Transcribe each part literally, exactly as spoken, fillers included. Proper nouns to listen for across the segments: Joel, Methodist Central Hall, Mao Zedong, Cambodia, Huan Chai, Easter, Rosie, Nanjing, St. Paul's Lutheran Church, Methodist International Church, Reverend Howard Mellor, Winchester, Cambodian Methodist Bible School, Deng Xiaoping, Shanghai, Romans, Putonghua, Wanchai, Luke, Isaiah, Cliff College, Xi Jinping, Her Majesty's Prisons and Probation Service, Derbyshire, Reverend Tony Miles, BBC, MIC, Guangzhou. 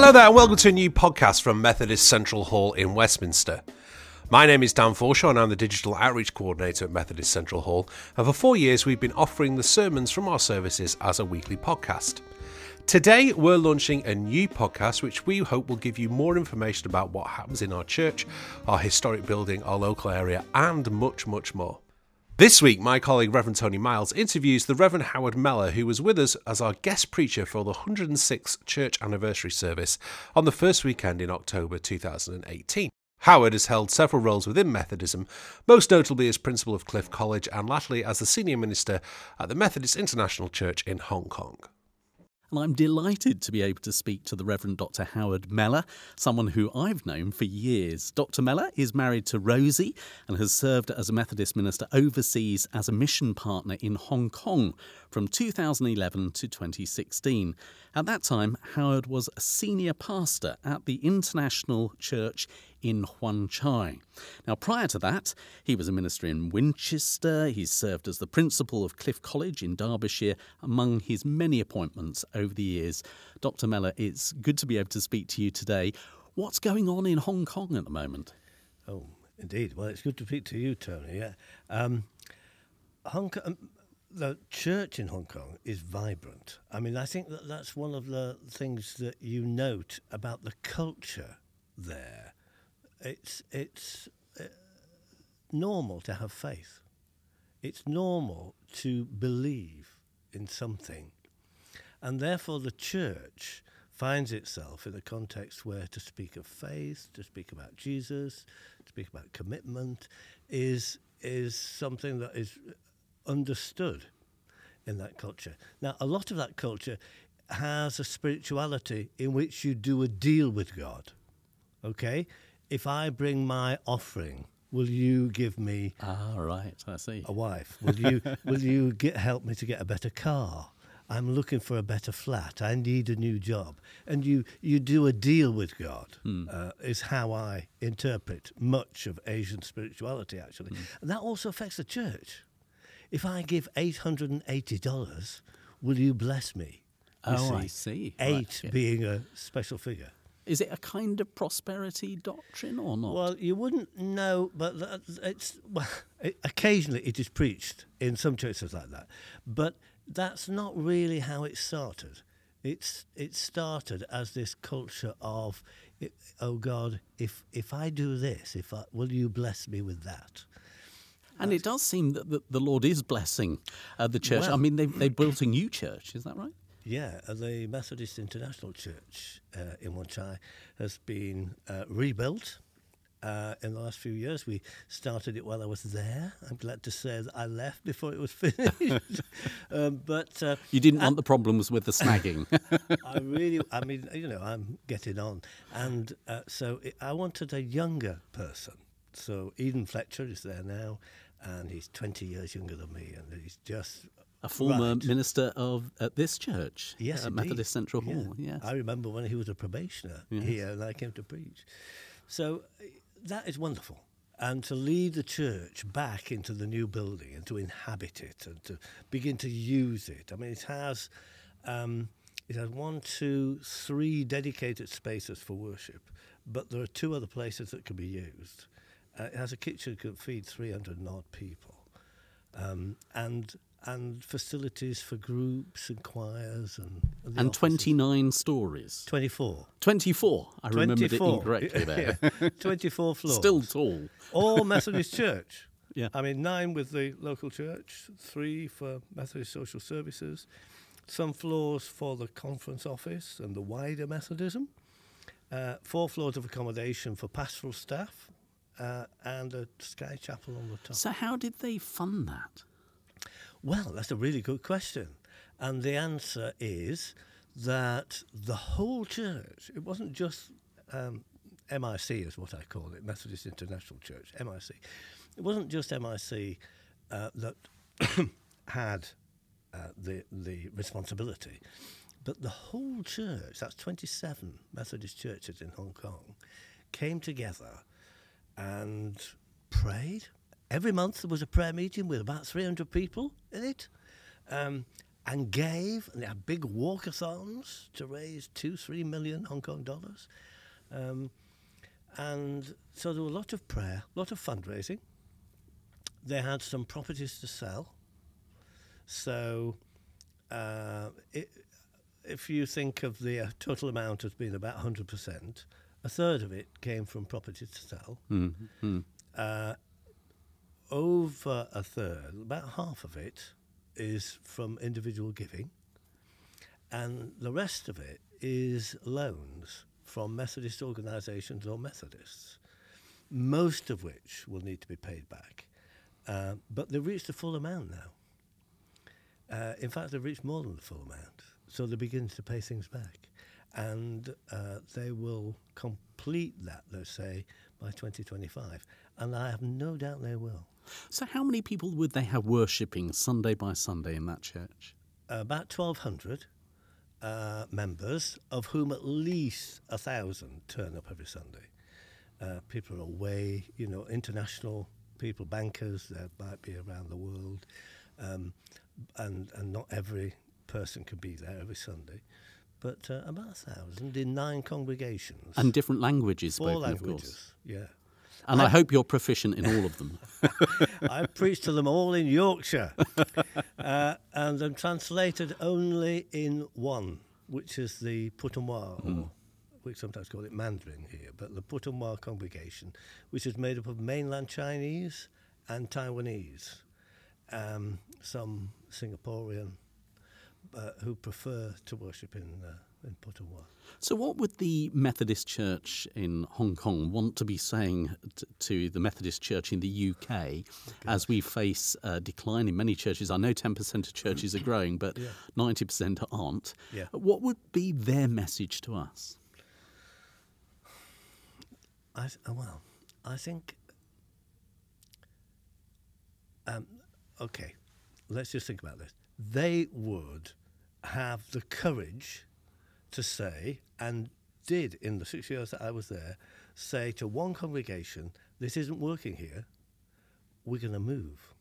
Hello there and welcome to a new podcast from Methodist Central Hall in Westminster. My name is Dan Forshaw and I'm the Digital Outreach Coordinator at Methodist Central Hall, and for four years we've been offering the sermons from our services as a weekly podcast. Today we're launching a new podcast which we hope will give you more information about what happens in our church, our historic building, our local area and much, much more. This week, my colleague Reverend Tony Miles interviews the Reverend Howard Mellor, who was with us as our guest preacher for the one hundred and sixth Church Anniversary Service on the first weekend in October two thousand eighteen. Howard has held several roles within Methodism, most notably as Principal of Cliff College and latterly as the Senior Minister at the Methodist International Church in Hong Kong. And I'm delighted to be able to speak to the Reverend Doctor Howard Mellor, someone who I've known for years. Doctor Mellor is married to Rosie and has served as a Methodist minister overseas as a mission partner in Hong Kong from two thousand eleven to twenty sixteen. At that time, Howard was a senior pastor at the International Church in Huan Chai. Now, prior to that, he was a minister in Winchester. He served as the principal of Cliff College in Derbyshire, among his many appointments over the years. Doctor Mellor, it's good to be able to speak to you today. What's going on in Hong Kong at the moment? Oh, indeed. Well, it's good to speak to you, Tony. Yeah. Um, Hong Kong, um, the church in Hong Kong is vibrant. I mean, I think that that's one of the things that you note about the culture there. It's it's uh, normal to have faith. It's normal to believe in something. And therefore the church finds itself in a context where to speak of faith, to speak about Jesus, to speak about commitment is is something that is understood in that culture. Now, a lot of that culture has a spirituality in which you do a deal with God, okay? If I bring my offering, will you give me ah, right, I see. a wife? Will you will you get, help me to get a better car? I'm looking for a better flat. I need a new job. And you, you do a deal with God, mm. uh, is how I interpret much of Asian spirituality, actually. Mm. And that also affects the church. If I give eight hundred eighty dollars, will you bless me? You oh, see, I see. Eight right, yeah. being a special figure. Is it a kind of prosperity doctrine or not? Well, you wouldn't know, but it's well, it, occasionally it is preached in some churches like that. But that's not really how it started. It's it started as this culture of, oh God, if if I do this, if I, will you bless me with that? And that's, it does seem that the, the Lord is blessing uh, the church. Well, I mean, they they built a new church. Is that right? Yeah, the Methodist International Church uh, in Wanchai has been uh, rebuilt uh, in the last few years. We started it while I was there. I'm glad to say that I left before it was finished. um, but uh, You didn't want the problems with the snagging. I really, I mean, you know, I'm getting on. And uh, so it, I wanted a younger person. So Eden Fletcher is there now, and he's twenty years younger than me, and he's just... A former right. minister of at this church, yes, at Methodist Central yeah. Hall. Yes, I remember when he was a probationer yes. here, and I came to preach. So that is wonderful, and to lead the church back into the new building and to inhabit it and to begin to use it. I mean, it has um, it has one, two, three dedicated spaces for worship, but there are two other places that can be used. Uh, it has a kitchen that can feed three hundred and odd people, um, and And facilities for groups and choirs and... And, and twenty-nine stories. twenty-four. twenty-four. I twenty-four. Remembered it incorrectly there. yeah. twenty-four floors. Still tall. All Methodist church. Yeah. I mean, nine with the local church, three for Methodist social services, some floors for the conference office and the wider Methodism, uh, four floors of accommodation for pastoral staff, uh, and a sky chapel on the top. So how did they fund that? Well, that's a really good question. And the answer is that the whole church, it wasn't just um, M I C is what I call it, Methodist International Church, M I C. It wasn't just M I C uh, that had uh, the, the responsibility, but the whole church, that's twenty-seven Methodist churches in Hong Kong, came together and prayed. Every month there was a prayer meeting with about three hundred people in it, um, and gave, and they had big walkathons to raise two, three million Hong Kong dollars. Um, and so there was a lot of prayer, a lot of fundraising. They had some properties to sell. So uh, it, if you think of the uh, total amount as being about one hundred percent, a third of it came from properties to sell. Mm-hmm. Uh, over a third, about half of it, is from individual giving, and the rest of it is loans from Methodist organisations or Methodists, most of which will need to be paid back. Uh, but they've reached the full amount now. Uh, in fact, they've reached more than the full amount, so they're beginning to pay things back. And uh, they will complete that, they say, by twenty twenty-five. And I have no doubt they will. So how many people would they have worshipping Sunday by Sunday in that church? Uh, about twelve hundred uh, members, of whom at least one thousand turn up every Sunday. Uh, people are away, you know, international people, bankers, that might be around the world, um, and, and not every person can be there every Sunday. But uh, about one thousand in nine congregations. And different languages spoken, of course. All languages, yeah. And I, I hope you're proficient in all of them. I preached to them all in Yorkshire, uh, and I'm translated only in one, which is the Putonghua, mm. or we sometimes call it Mandarin here, but the Putonghua congregation, which is made up of mainland Chinese and Taiwanese, um, some Singaporean uh, who prefer to worship in uh, in Putonghua. So what would the Methodist Church in Hong Kong want to be saying t- to the Methodist Church in the U K okay. as we face a decline in many churches? I know ten percent of churches are growing, but yeah. ninety percent aren't. Yeah. What would be their message to us? I th- well, I think... Um, OK, let's just think about this. They would have the courage to say, and did in the six years that I was there, say to one congregation, this isn't working here, we're going to move.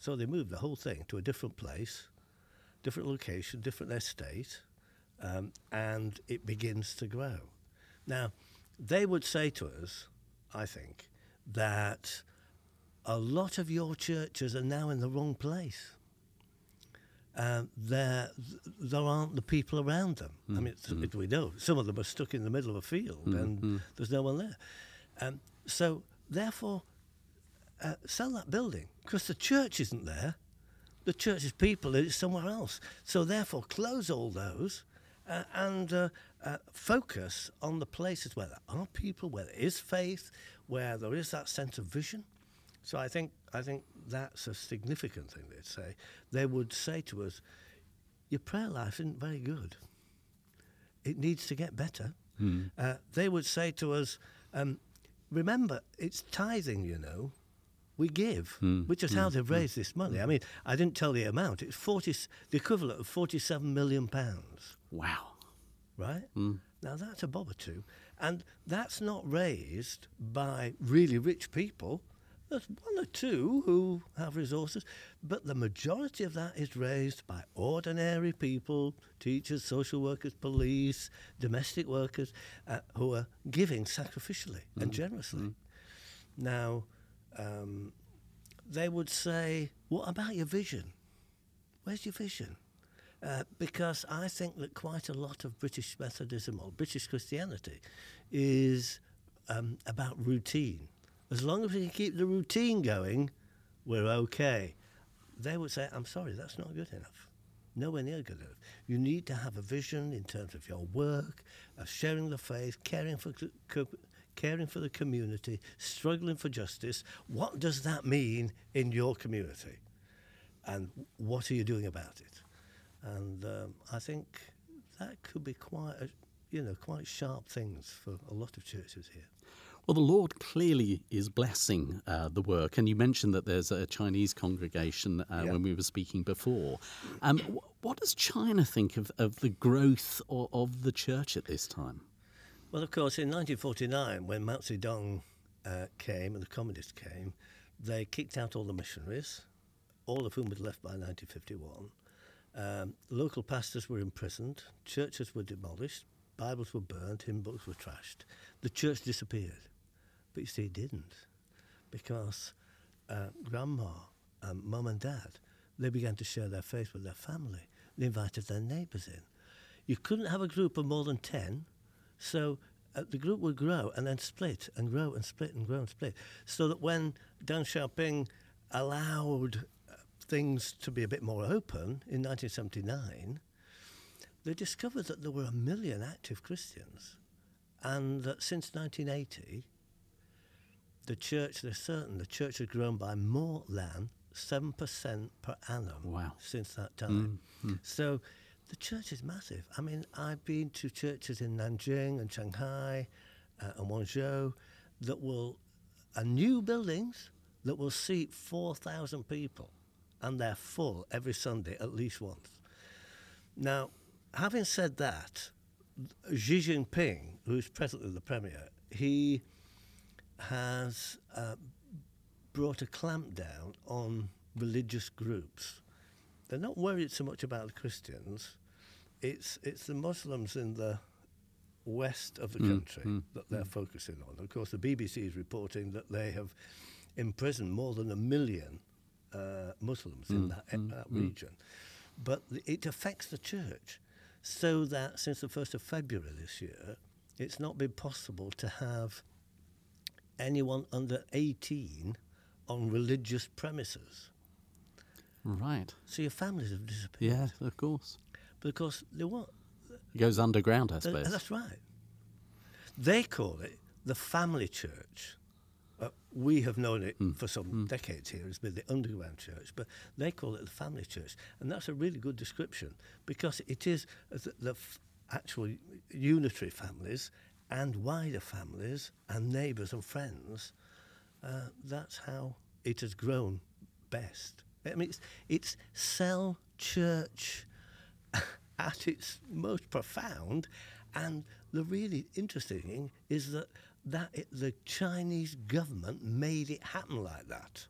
So they moved the whole thing to a different place, different location, different estate, um, and it begins to grow. Now, they would say to us, I think, that a lot of your churches are now in the wrong place. Uh, there, there aren't the people around them. Mm. I mean, it's, mm. it, we know some of them are stuck in the middle of a field, mm. and mm. there's no one there. Um, so, therefore, uh, sell that building, because the church isn't there. The church's people is somewhere else. So, therefore, close all those uh, and uh, uh, focus on the places where there are people, where there is faith, where there is that sense of vision. So I think I think that's a significant thing they'd say. They would say to us, your prayer life isn't very good. It needs to get better. Mm. Uh, they would say to us, um, remember, it's tithing, you know. We give, mm. which is mm. how they've raised mm. this money. I mean, I didn't tell the amount. It's forty, the equivalent of forty-seven million pounds. Wow. Right? Mm. Now, that's a bob or two. And that's not raised by really rich people. There's one or two who have resources, but the majority of that is raised by ordinary people, teachers, social workers, police, domestic workers, uh, who are giving sacrificially mm. and generously. Mm. Now, um, they would say, what about your vision? Where's your vision? Uh, because I think that quite a lot of British Methodism or British Christianity is um, about routine. As long as we can keep the routine going, we're okay. They would say, I'm sorry, that's not good enough. Nowhere near good enough. You need to have a vision in terms of your work, of sharing the faith, caring for co- caring for the community, struggling for justice. What does that mean in your community? And what are you doing about it? And um, I think that could be quite, a, you know, quite sharp things for a lot of churches here. Well, the Lord clearly is blessing uh, the work. And you mentioned that there's a Chinese congregation uh, yeah. when we were speaking before. Um, w- what does China think of, of the growth of, of the church at this time? Well, of course, in nineteen forty-nine, when Mao Zedong uh, came and the communists came, they kicked out all the missionaries, all of whom had left by nineteen fifty-one. Um, local pastors were imprisoned, churches were demolished, Bibles were burned, hymn books were trashed. The church disappeared. But you see, it didn't, because uh, grandma and mum and dad, they began to share their faith with their family. They invited their neighbours in. You couldn't have a group of more than ten, so uh, the group would grow and then split and grow and split and grow and split, so that when Deng Xiaoping allowed uh, things to be a bit more open in nineteen seventy-nine, they discovered that there were a million active Christians, and that since nineteen eighty, the church, they're certain, the church had grown by more than seven percent per annum wow. since that time. Mm-hmm. So the church is massive. I mean, I've been to churches in Nanjing and Shanghai uh, and Guangzhou that will, and new buildings that will seat four thousand people, and they're full every Sunday at least once. Now, having said that, Xi Jinping, who's presently the premier, he has uh, brought a clamp down on religious groups. They're not worried so much about the Christians. It's it's the Muslims in the west of the mm, country mm, that they're mm. focusing on. Of course, the B B C is reporting that they have imprisoned more than a million uh, Muslims mm, in that, mm, in that mm. region. But it affects the church, so that since the first of February this year, it's not been possible to have anyone under eighteen on religious premises. Right. So your families have disappeared. Yeah, of course. Because they what? It goes underground, I suppose. They, that's right. They call it the family church. Uh, we have known it mm. for some mm. decades here. It's been the underground church, but they call it the family church. And that's a really good description, because it is the, the f- actual unitary families and wider families and neighbours and friends. Uh, that's how it has grown best. I mean, it's, it's cell church at its most profound. And the really interesting thing is that that it, the Chinese government made it happen like that.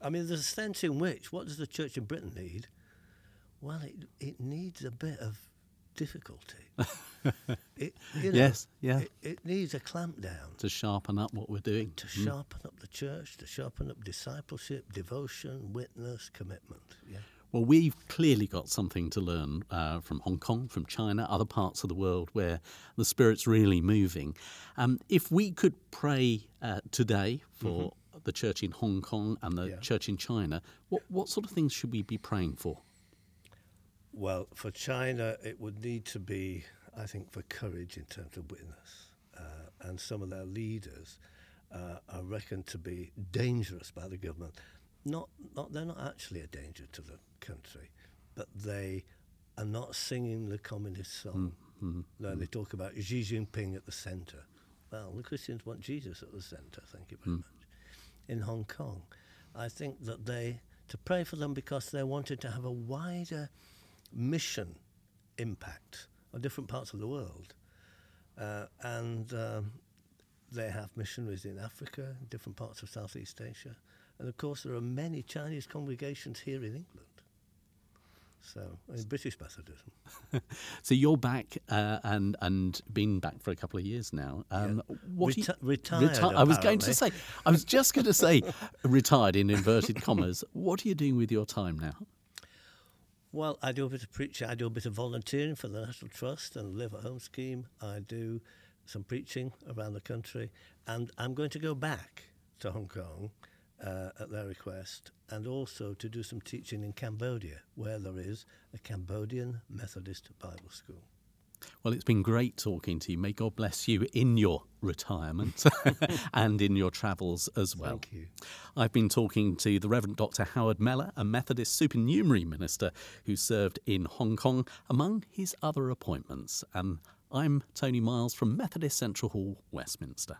I mean, there's a sense in which, what does the church in Britain need? Well, it it needs a bit of difficulty. it, you know, yes, yeah. It, it needs a clamp down. To sharpen up what we're doing. To mm. sharpen up the church, to sharpen up discipleship, devotion, witness, commitment. Yeah. Well, we've clearly got something to learn uh, from Hong Kong, from China, other parts of the world where the Spirit's really moving. Um, if we could pray uh, today for mm-hmm. the church in Hong Kong and the yeah. church in China, what, what sort of things should we be praying for? Well, for China, it would need to be, I think, for courage in terms of witness. Uh, and some of their leaders uh, are reckoned to be dangerous by the government. Not, not, they're not actually a danger to the country, but they are not singing the communist song. Mm, mm, no, mm. They talk about Xi Jinping at the centre. Well, the Christians want Jesus at the centre, thank you very mm. much. In Hong Kong, I think that they, to pray for them because they wanted to have a wider mission impact on different parts of the world. Uh, and um, they have missionaries in Africa, different parts of Southeast Asia. And, of course, there are many Chinese congregations here in England. So, in British Methodism. So you're back uh, and and been back for a couple of years now. Um, yeah. what Reti- you, retired, reti- I was going to say, I was just going to say, retired in inverted commas. What are you doing with your time now? Well, I do a bit of preaching. I do a bit of volunteering for the National Trust and the Live at Home scheme. I do some preaching around the country. And I'm going to go back to Hong Kong Uh, at their request, and also to do some teaching in Cambodia, where there is a Cambodian Methodist Bible School. Well, it's been great talking to you. May God bless you in your retirement and in your travels as well. Thank you. I've been talking to the Reverend Doctor Howard Mellor, a Methodist supernumerary minister who served in Hong Kong, among his other appointments. And I'm Tony Miles from Methodist Central Hall, Westminster.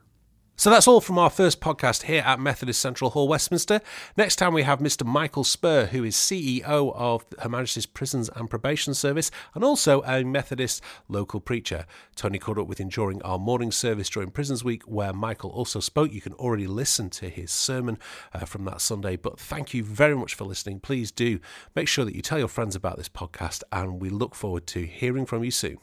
So that's all from our first podcast here at Methodist Central Hall, Westminster. Next time we have Mister Michael Spurr, who is C E O of Her Majesty's Prisons and Probation Service and also a Methodist local preacher. Tony caught up with him during our morning service during Prisons Week, where Michael also spoke. You can already listen to his sermon uh, from that Sunday. But thank you very much for listening. Please do make sure that you tell your friends about this podcast, and we look forward to hearing from you soon.